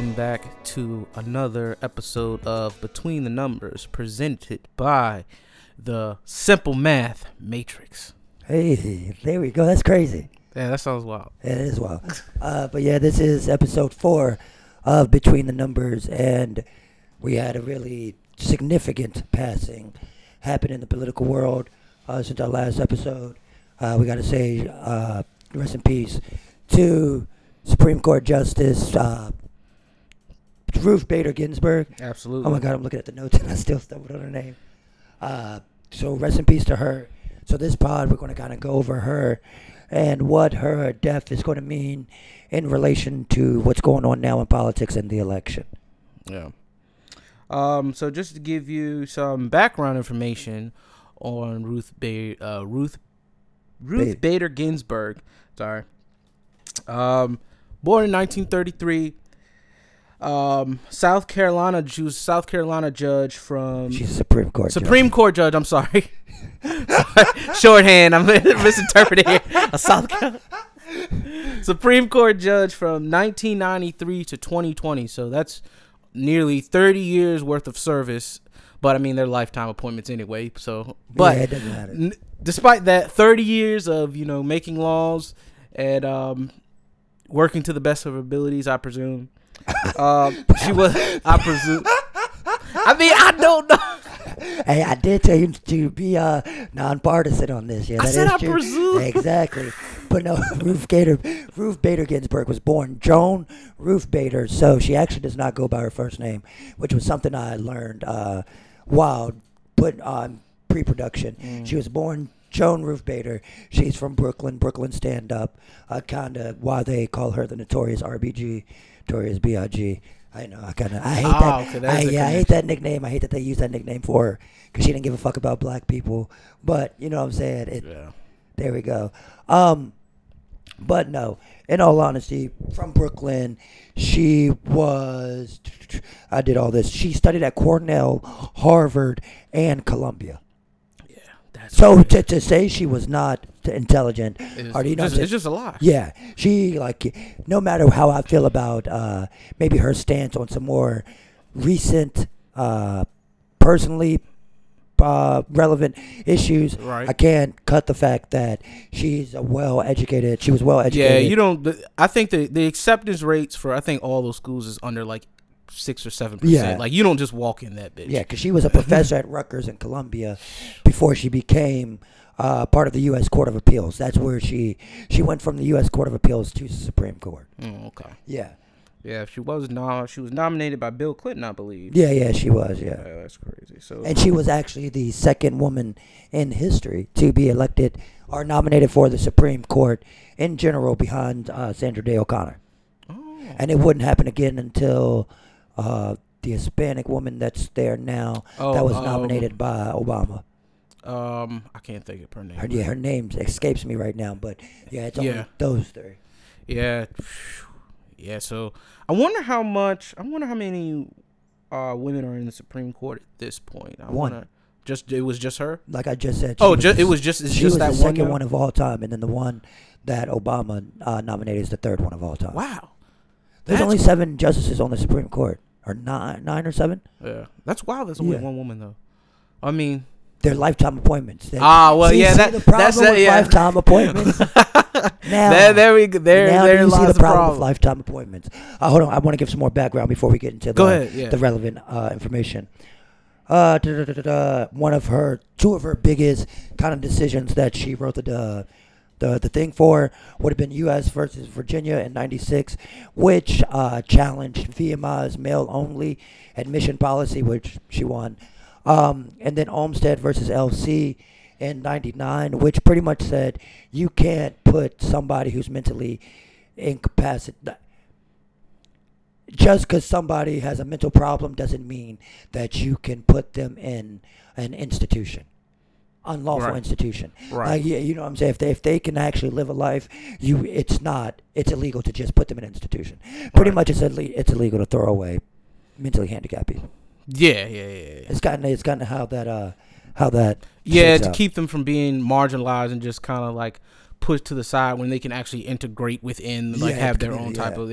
welcome back to another episode of Between the Numbers, presented by the Simple Math Matrix. Hey, there we go. That's crazy. Yeah, that sounds wild. Yeah, it is wild. But yeah, this is episode 4 of Between the Numbers, and we had a really significant passing happen in the political world since our last episode. We got to say rest in peace to Supreme Court Justice Ruth Bader Ginsburg. Absolutely. Oh my God, I'm looking at the notes and I still stumbled on her name. So rest in peace to her. So this pod, we're going to kind of go over her and what her death is going to mean in relation to what's going on now in politics and the election. Yeah. So just to give you some background information on Ruth Bader Ginsburg. Sorry. Born in 1933, South Carolina judge from... She's a Supreme Court judge, I'm sorry. Shorthand, I'm misinterpreting here. A South Carolina Supreme Court judge from 1993 to 2020, so that's nearly 30 years worth of service, but I mean, they're lifetime appointments anyway, so... But yeah, it doesn't matter. Despite that, 30 years of, making laws and... working to the best of her abilities, I presume. She was, I presume. I mean, I don't know. Hey, I did tell you to be nonpartisan on this. Yeah, that I said is I true. Presume. Exactly. But no, Ruth Bader Ginsburg was born Joan Ruth Bader, so she actually does not go by her first name, which was something I learned while putting on pre-production. Mm. She was born Joan Ruth Bader. She's from Brooklyn. Brooklyn stand-up. Kind of why they call her the Notorious RBG, Notorious B.I.G. I know. I hate that nickname. I hate that they use that nickname for her because she didn't give a fuck about black people. But you know what I'm saying. There we go. But no. In all honesty, from Brooklyn, she was. I did all this. She studied at Cornell, Harvard, and Columbia. So to say she was not intelligent, it's just a lie. Yeah, she no matter how I feel about maybe her stance on some more recent, personally relevant issues. Right. I can't cut the fact that she was well educated. Yeah, I think the acceptance rates for all those schools is under 6 or 7%. Like, you don't just walk in that bitch. Yeah, because she was a professor at Rutgers in Columbia before she became part of the U.S. Court of Appeals. That's where she went from the U.S. Court of Appeals to the Supreme Court. Oh, okay. Yeah. Yeah, she was nominated by Bill Clinton, I believe. Yeah, she was, yeah. Yeah, that's crazy. So, and she was actually the second woman in history to be elected or nominated for the Supreme Court in general behind Sandra Day O'Connor. Oh. And it wouldn't happen again until... the Hispanic woman that's there now that was nominated by Obama. I can't think of her name. Her name escapes me right now, but yeah, it's only those three. Yeah. Yeah, so I wonder how many women are in the Supreme Court at this point. It was just her? Like I just said. She was the second one of all time, and then the one that Obama nominated is the third one of all time. Wow. There's only 7 justices on the Supreme Court. Or 9 or 7? Yeah. That's wild. There's only one woman, though. I mean... They're lifetime appointments. Lifetime appointments. Now, there's the problem with lifetime appointments. Hold on. I want to give some more background before we get into the relevant information. Two of her biggest kind of decisions that she wrote the thing for would have been U.S. versus Virginia in 96, which challenged VMI's male-only admission policy, which she won. And then Olmstead versus LC in 99, which pretty much said you can't put somebody who's mentally incapacitated. Just because somebody has a mental problem doesn't mean that you can put them in an institution. Unlawful institution. Right. You know what I'm saying? If they can actually live a life, it's illegal to just put them in an institution. Pretty much it's illegal to throw away mentally handicapped people. Yeah. It's gotten how that to keep them from being marginalized and just kind of pushed to the side when they can actually integrate within, have their own type of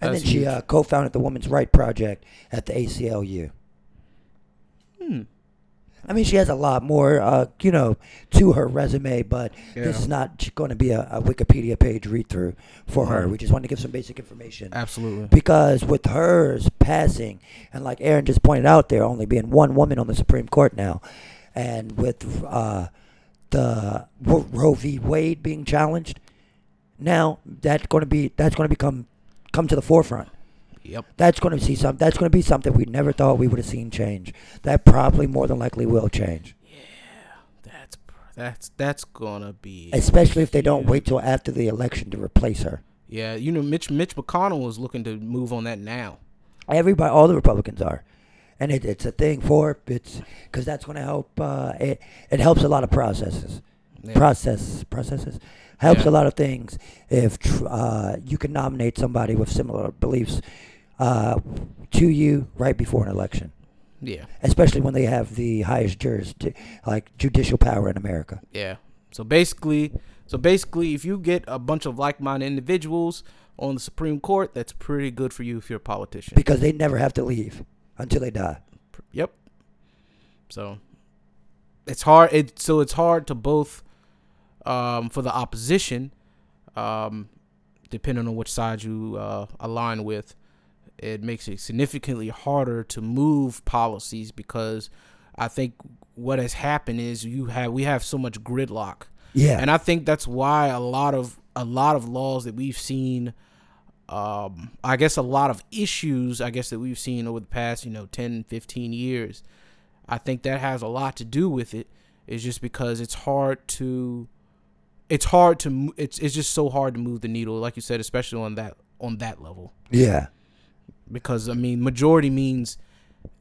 And then she co-founded the Women's Right Project at the ACLU. I mean, she has a lot more, you know, to her resume, but this is not going to be a Wikipedia page read-through for her. We just wanted to give some basic information. Absolutely. Because with hers passing, and like Aaron just pointed out, there only being one woman on the Supreme Court now, and with the Roe v. Wade being challenged, now that's going to come to the forefront. Yep. That's going to be something we never thought we would have seen change. That probably more than likely will change. Yeah, that's gonna be. Especially if they don't wait till after the election to replace her. Yeah, you know, Mitch McConnell is looking to move on that now. Everybody, all the Republicans are, and it's a thing for it's because that's going to help. It helps a lot of processes. Yeah. Processes. Helps a lot of things if you can nominate somebody with similar beliefs to you right before an election. Yeah. Especially when they have the highest judicial power in America. Yeah. So basically, if you get a bunch of like-minded individuals on the Supreme Court, that's pretty good for you if you're a politician. Because they never have to leave until they die. Yep. So it's hard. It's hard to both. For the opposition, depending on which side you align with, it makes it significantly harder to move policies because I think what has happened is we have so much gridlock. Yeah, and I think that's why a lot of laws that we've seen, I guess a lot of issues, that we've seen over the past 10, 15 years, I think that has a lot to do with it. It's just because it's just so hard to move the needle, like you said, especially on that level. Yeah. Because I mean, majority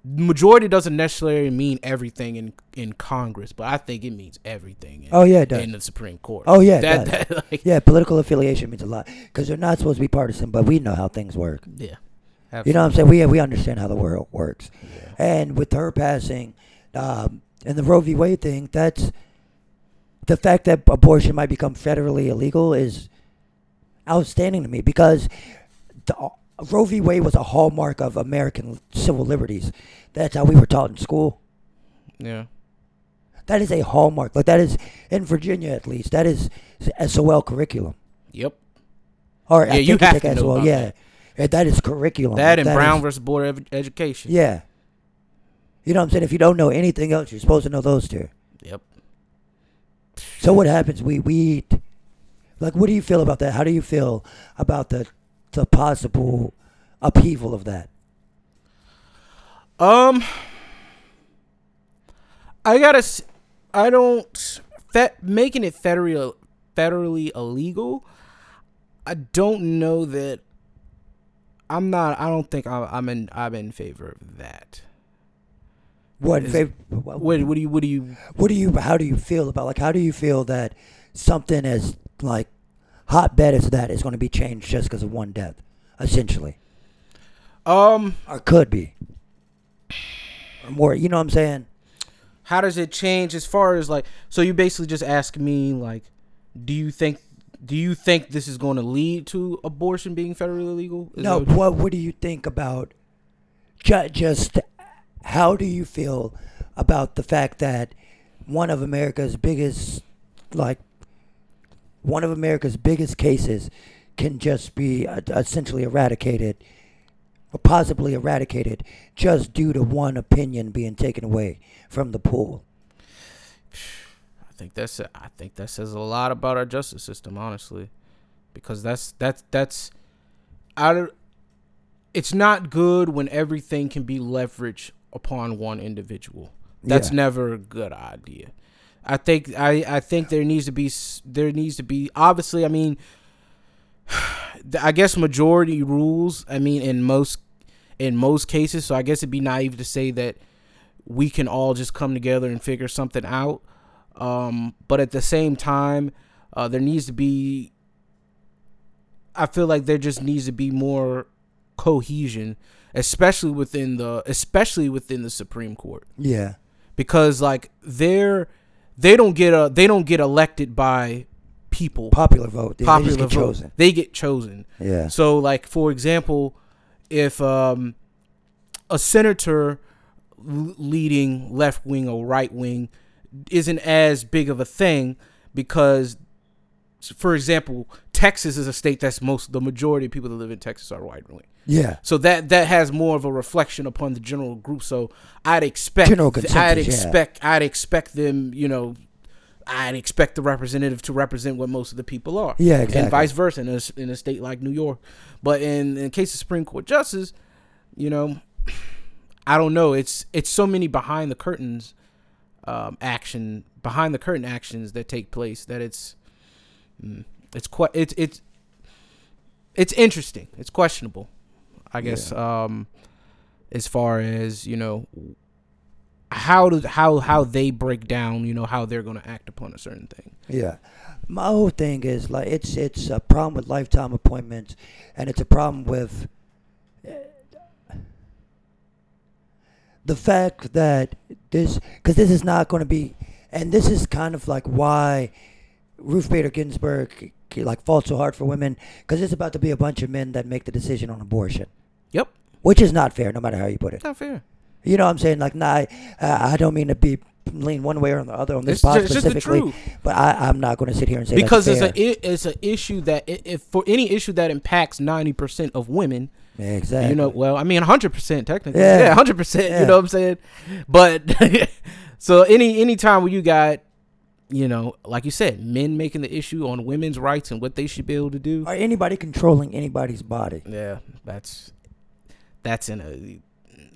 doesn't necessarily mean everything in Congress, but I think it means everything. It does. In the Supreme Court. Oh yeah, it does. Political affiliation means a lot because they're not supposed to be partisan, but we know how things work. Yeah. Absolutely. You know what I'm saying? We understand how the world works, and with her passing, and the Roe v. Wade thing, that's the fact that abortion might become federally illegal is outstanding to me because Roe v. Wade was a hallmark of American civil liberties. That's how we were taught in school. Yeah. That is a hallmark. Like that is, in Virginia at least, that is SOL curriculum. Yep. Or yeah, you have to know about that. Yeah, that is curriculum. That and Brown versus Board of Education. Yeah. You know what I'm saying? If you don't know anything else, you're supposed to know those two. Yep. So what happens? We like, what do you feel about that? How do you feel about the possible upheaval of that? Making it federally illegal, I don't know that I'm not, I don't think I'm in favor of that. How do you feel about how do you feel that something as like hotbed as that is going to be changed just because of one death, essentially? Or could be, or more. You know what I'm saying? How does it change as far as like? So you basically just ask me like, do you think this is going to lead to abortion being federally illegal? No. What do you think about just? How do you feel about the fact that one of America's biggest cases can just be essentially eradicated or possibly eradicated just due to one opinion being taken away from the pool? I think that says a lot about our justice system, honestly, because that's out of. It's not good when everything can be leveraged upon one individual. That's never a good idea. I think there needs to be obviously, I mean, I guess majority rules, I mean, in most cases, so I guess it'd be naive to say that we can all just come together and figure something out. But at the same time, there just needs to be more cohesion, especially within the Supreme Court. Yeah, because like they don't get elected by people. Popular vote. They popular just get vote. Chosen. They get chosen. Yeah. So, like, for example, if a senator leading left wing or right wing isn't as big of a thing because, for example, Texas is a state that's the majority of people that live in Texas are right wing. Yeah. So that has more of a reflection upon the general group. So I'd expect them, you know, I'd expect the representative to represent what most of the people are. Yeah, exactly. And vice versa in a state like New York. But in the case of Supreme Court justice, you know, I don't know. It's so many behind the curtain actions that take place that it's interesting. It's questionable, I guess. Yeah. As far as, you know, how they break down, you know, how they're going to act upon a certain thing. Yeah. My whole thing is, like, it's a problem with lifetime appointments, and it's a problem with the fact that because this is not going to be, and this is kind of like why Ruth Bader Ginsburg, like, fought so hard for women, because it's about to be a bunch of men that make the decision on abortion. Yep. Which is not fair, no matter how you put it. Not fair. You know what I'm saying? Like, nah, I don't mean to lean one way or the other on this podcast specifically, but I'm not going to sit here and say because that's fair. Because it's an issue that, if for any issue that impacts 90% of women, exactly. You know, well, I mean, 100% technically, yeah, 100%. Yeah. You know what I'm saying? But so any time where you got, you know, like you said, men making the issue on women's rights and what they should be able to do. Or anybody controlling anybody's body. Yeah, that's in a,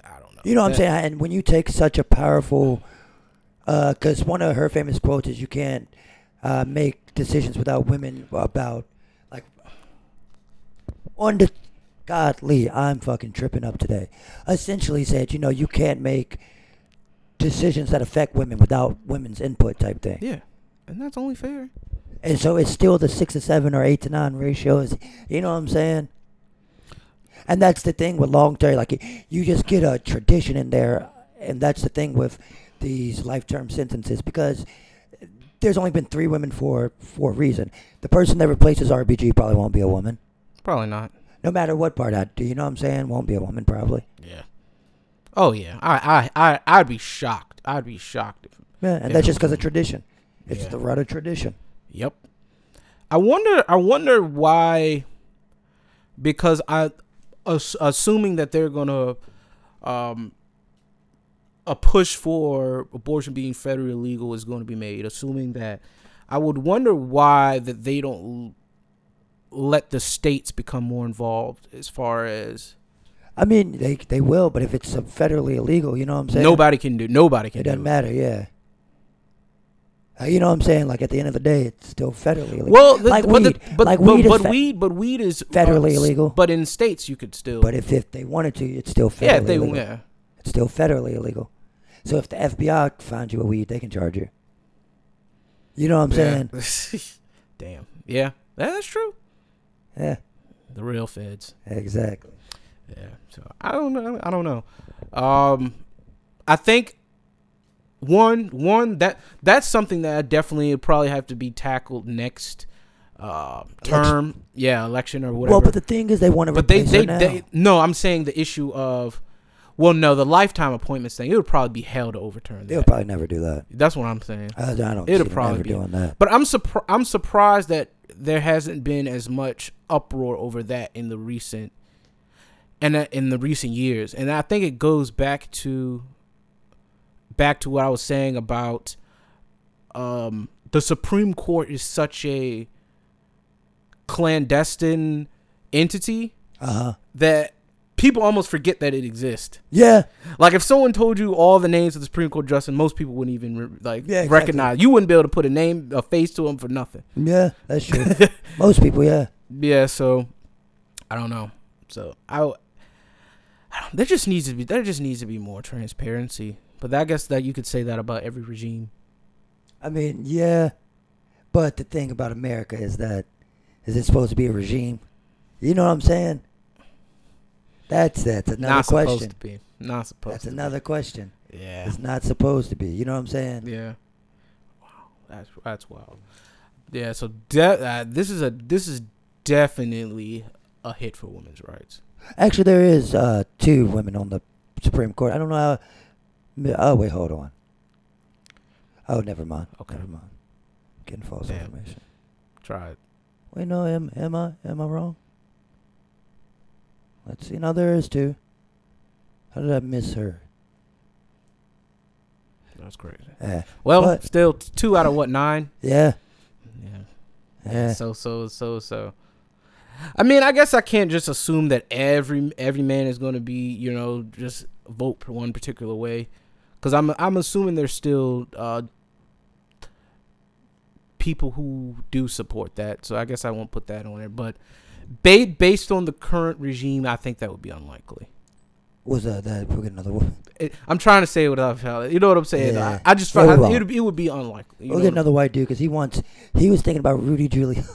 I don't know. You know what I'm saying? And when you take such a powerful, because one of her famous quotes is, you can't make decisions without women about, like, on the, God, Lee, I'm fucking tripping up today. Essentially said, you know, you can't make decisions that affect women without women's input, type thing. Yeah, and that's only fair. And so it's still the 6 to 7 or 8 to 9 ratios. You know what I'm saying? And that's the thing with long-term, like, you just get a tradition in there, and that's the thing with these life-term sentences, because there's only been 3 women for a reason. The person that replaces RBG probably won't be a woman. Probably not. No matter what part I do, you know what I'm saying? Won't be a woman, probably. Yeah. Oh yeah, I'd be shocked. If, yeah, and that's just because of tradition. It's the rudder tradition. Yep. I wonder why. Because assuming that they're gonna a push for abortion being federally legal is going to be made. Assuming that, I would wonder why that they don't let the states become more involved as far as. I mean, they will, but if it's federally illegal, you know what I'm saying? Nobody can do it. It doesn't matter, yeah. You know what I'm saying? Like, at the end of the day, it's still federally illegal. Well, weed is federally illegal. But in states, you could still. But if they wanted to, it's still federally illegal. Yeah. It's still federally illegal. So if the FBI finds you a weed, they can charge you. You know what I'm saying? Damn. Yeah, that's true. Yeah. The real feds. Exactly. Yeah, so I don't know. I think one that's something that I definitely probably have to be tackled next term, election or whatever. Well, but the thing is, they want to replace her now. No, I'm saying the issue of, well, no, the lifetime appointments thing. It would probably be hell to overturn. They'll probably never do that. That's what I'm saying. I don't. It'll probably be doing that. But I'm surprised that there hasn't been as much uproar over that in the recent. And in the recent years, and I think it goes back to what I was saying about the Supreme Court is such a clandestine entity that people almost forget that it exists. Yeah, like if someone told you all the names of the Supreme Court justice, most people wouldn't even exactly. Recognize. You wouldn't be able to put a face to them for nothing. Yeah, that's true. Most people, yeah. Yeah, so I don't know. So there just needs to be more transparency. But I guess that you could say that about every regime. I mean, yeah. But the thing about America is that, is it supposed to be a regime? You know what I'm saying? That's another not question. Not supposed to be. Not supposed. That's to another be. Question. Yeah. It's not supposed to be. You know what I'm saying? Yeah. Wow. That's wild. Yeah, so this is definitely a hit for women's rights. Actually, there is two women on the Supreme Court. I don't know how... Oh, wait, hold on. Oh, never mind. Okay. Never mind. I'm getting false information. Try it. Wait, no, am I wrong? Let's see. No, there is two. How did I miss her? That's crazy. Well, still 2 out of what, 9? Yeah. Yeah. Yeah. So. I mean, I guess I can't just assume that every man is going to be, you know, just vote for one particular way, because I'm assuming there's still people who do support that. So I guess I won't put that on there. But based on the current regime, I think that would be unlikely. Was that we get another woman? I'm trying to say without, you know what I'm saying. Yeah. I just felt it would be unlikely. We'll get another white dude because he was thinking about Rudy Giuliani.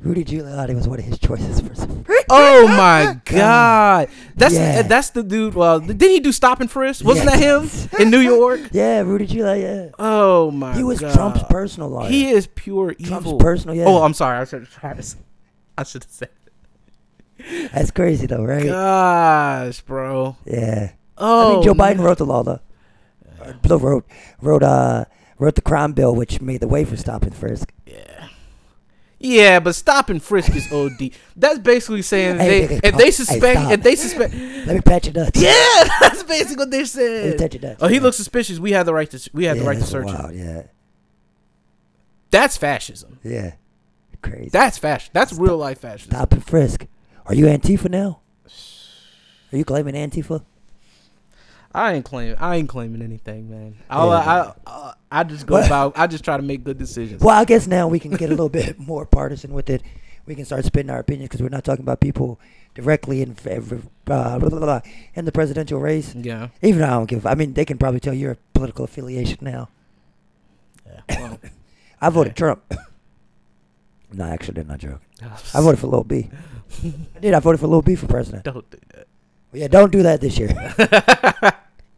Rudy Giuliani was one of his choices for some. Oh my God, that's the dude. Well, didn't he do stop and frisk? Wasn't that him in New York? Yeah, Rudy Giuliani. Yeah. Oh my God, he was Trump's personal lawyer. He is pure evil. Trump's personal. Yeah. Oh, I'm sorry. I should have said that. That's crazy though, right? Gosh, bro. Yeah. Oh. I mean, Joe Biden wrote the law though. Wrote the crime bill, which made the way for stop and frisk. Yeah. Yeah, but stop and frisk is OD. That's basically saying if they suspect, let me pat your nuts. Yeah, that's basically what they said. Let me pat your nuts. Oh, he looks suspicious. We had the right to search him. Yeah, that's fascism. Yeah, crazy. That's fascism. That's real life fascism. Stop and frisk. Are you Antifa now? Are you claiming Antifa? I ain't claiming anything, man. I just try to make good decisions. Well, I guess now we can get a little bit more partisan with it. We can start spitting our opinions because we're not talking about people directly in the presidential race. Yeah. Even though I don't give. I mean, they can probably tell your political affiliation now. Yeah. Well, I voted Trump. No, actually, I'm not joking. I voted for Lil B. I did. I voted for Lil B for president. Don't do that. Yeah, don't do that this year.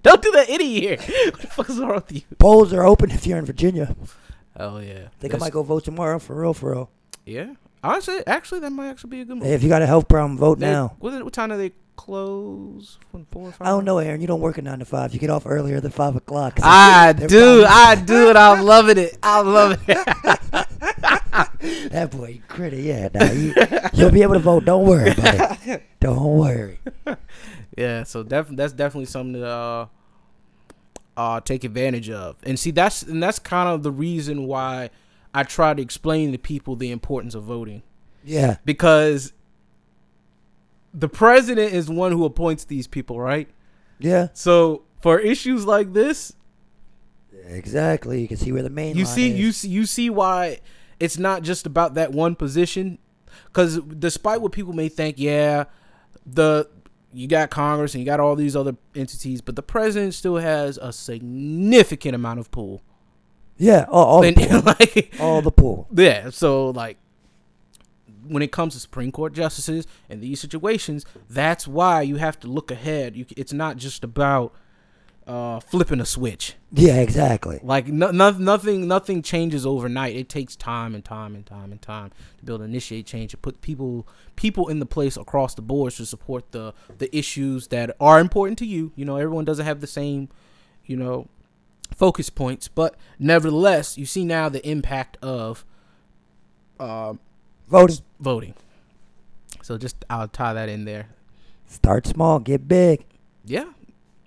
Don't do that any year. What the fuck is wrong with you? Polls are open if you're in Virginia. Oh, yeah. I might go vote tomorrow, for real, for real. Yeah. Actually, that might actually be a good move. If you got a health problem, vote now. What time do they close? 4 or 5? I don't know, Aaron. You don't work at 9 to 5. You get off earlier than 5 o'clock. I do, and I'm loving it. That boy, Critter, yeah. Nah, you'll be able to vote. Don't worry, buddy. Don't worry. Yeah, so that's definitely something to take advantage of. And see, that's kind of the reason why I try to explain to people the importance of voting. Yeah. Because the president is one who appoints these people, right? Yeah. So for issues like this. Exactly. You can see where the main line is. You see why it's not just about that one position. Because despite what people may think, you got Congress and you got all these other entities, but the president still has a significant amount of pull. Yeah, all the pull. Yeah, so like when it comes to Supreme Court justices and these situations, that's why you have to look ahead. It's not just about flipping a switch. Yeah, exactly. Like nothing changes overnight. It takes time to build, initiate change, to put people in the place across the board to support the issues that are important to you. You know, everyone doesn't have the same, you know, focus points, but nevertheless, you see now the impact of voting. So just I'll tie that in there. Start small, get big. Yeah.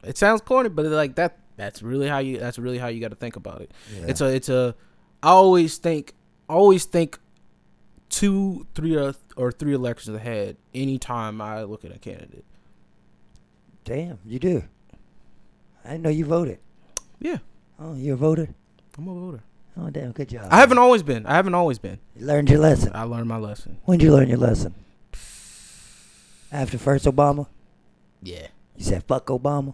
It sounds corny, but like that's really how you got to think about it. Yeah. It's a. I always think 2, 3, or 3 elections ahead any time I look at a candidate. Damn, you do. I didn't know you voted. Yeah. Oh, you're a voter? I'm a voter. Oh, damn, good job. I haven't always been. You learned your lesson. I learned my lesson. When did you learn your lesson? After first Obama? Yeah. You said fuck Obama.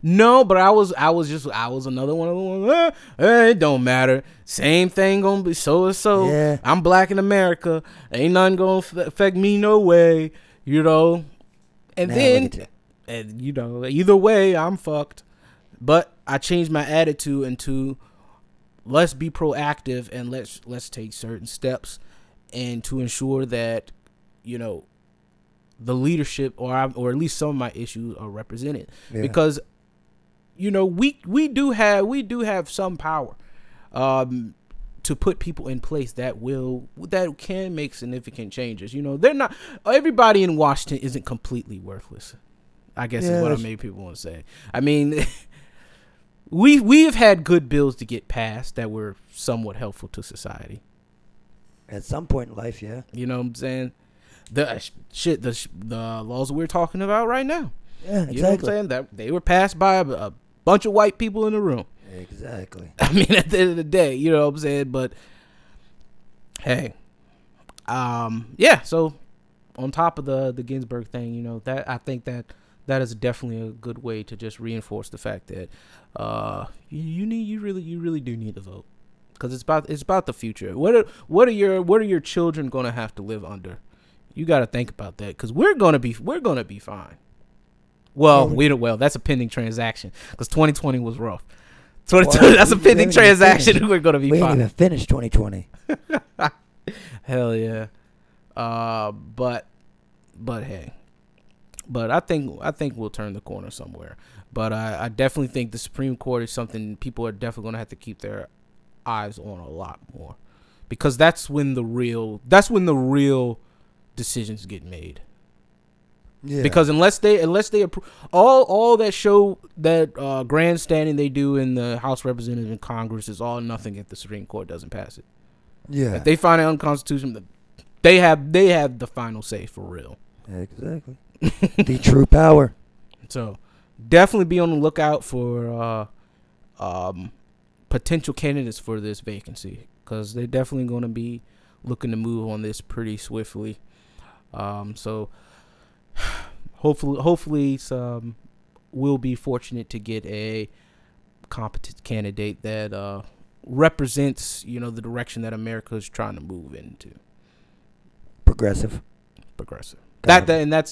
No, but I was another one of the ones. It don't matter. Same thing gonna be so and so. Yeah. I'm black in America. Ain't nothing gonna affect me no way. You know. And you know, either way, I'm fucked. But I changed my attitude into let's be proactive and let's take certain steps and to ensure that, you know, the leadership or at least some of my issues are represented. Yeah. Because, you know, we do have some power to put people in place that can make significant changes. You know, everybody in Washington isn't completely worthless, I guess, is what many people want to say. I mean, we've had good bills to get passed that were somewhat helpful to society. At some point in life, yeah. You know what I'm saying? The laws we're talking about right now. Yeah, exactly. You know what I'm saying? That they were passed by a bunch of white people in the room. Exactly. I mean, at the end of the day, you know what I'm saying? But hey, so on top of the Ginsburg thing, you know, that I think that is definitely a good way to just reinforce the fact that you really do need to vote, because it's about the future. What are your children going to have to live under? You got to think about that, because we're gonna be fine. Well, that's a pending transaction, because 2020 was rough. That's a pending transaction. We're gonna be fine. We didn't even finish 2020. Hell yeah. But hey. But I think we'll turn the corner somewhere. But I definitely think the Supreme Court is something people are definitely going to have to keep their eyes on a lot more, because that's when the real decisions get made. Yeah. Because unless they all that show that grandstanding they do in the House Representatives and Congress is all nothing if the Supreme Court doesn't pass it. Yeah. If they find it unconstitutional, they have the final say for real. Exactly. The true power. So definitely be on the lookout for potential candidates for this vacancy, because they're definitely going to be looking to move on this pretty swiftly. So hopefully some will be fortunate to get a competent candidate that represents, you know, the direction that America is trying to move into. Progressive. That's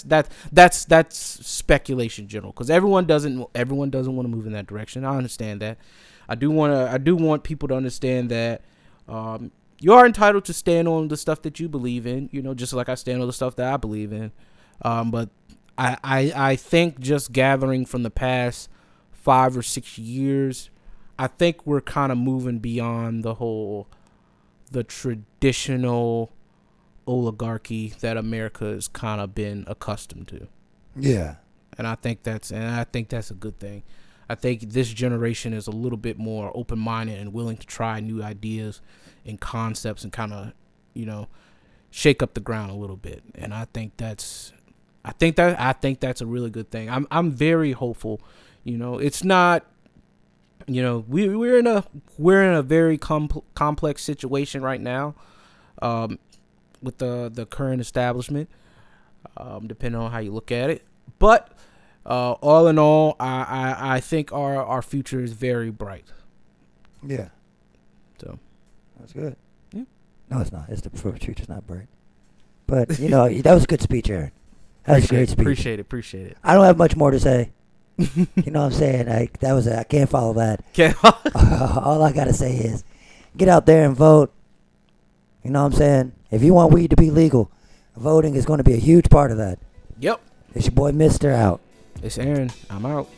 speculation, general, because everyone doesn't want to move in that direction. I understand that. I do want people to understand that you are entitled to stand on the stuff that you believe in. You know, just like I stand on the stuff that I believe in. But I think just gathering from the past 5 or 6 years, I think we're kind of moving beyond the traditional oligarchy that America has kind of been accustomed to. Yeah. And I think that's a good thing. I think this generation is a little bit more open-minded and willing to try new ideas and concepts and kind of, you know, shake up the ground a little bit. And I think that's a really good thing. I'm very hopeful. You know, it's not, you know, we're in a very complex situation right now. With the current establishment, depending on how you look at it. But all in all, I think our future is very bright. Yeah. So that's good. Yeah. No, it's not. It's the future's not bright. But you know, that was a good speech, Aaron. That was a great speech. Appreciate it. I don't have much more to say. You know what I'm saying? I can't follow that. All I gotta say is, get out there and vote. You know what I'm saying? If you want weed to be legal, voting is going to be a huge part of that. Yep. It's your boy Mr. out. It's Aaron. I'm out.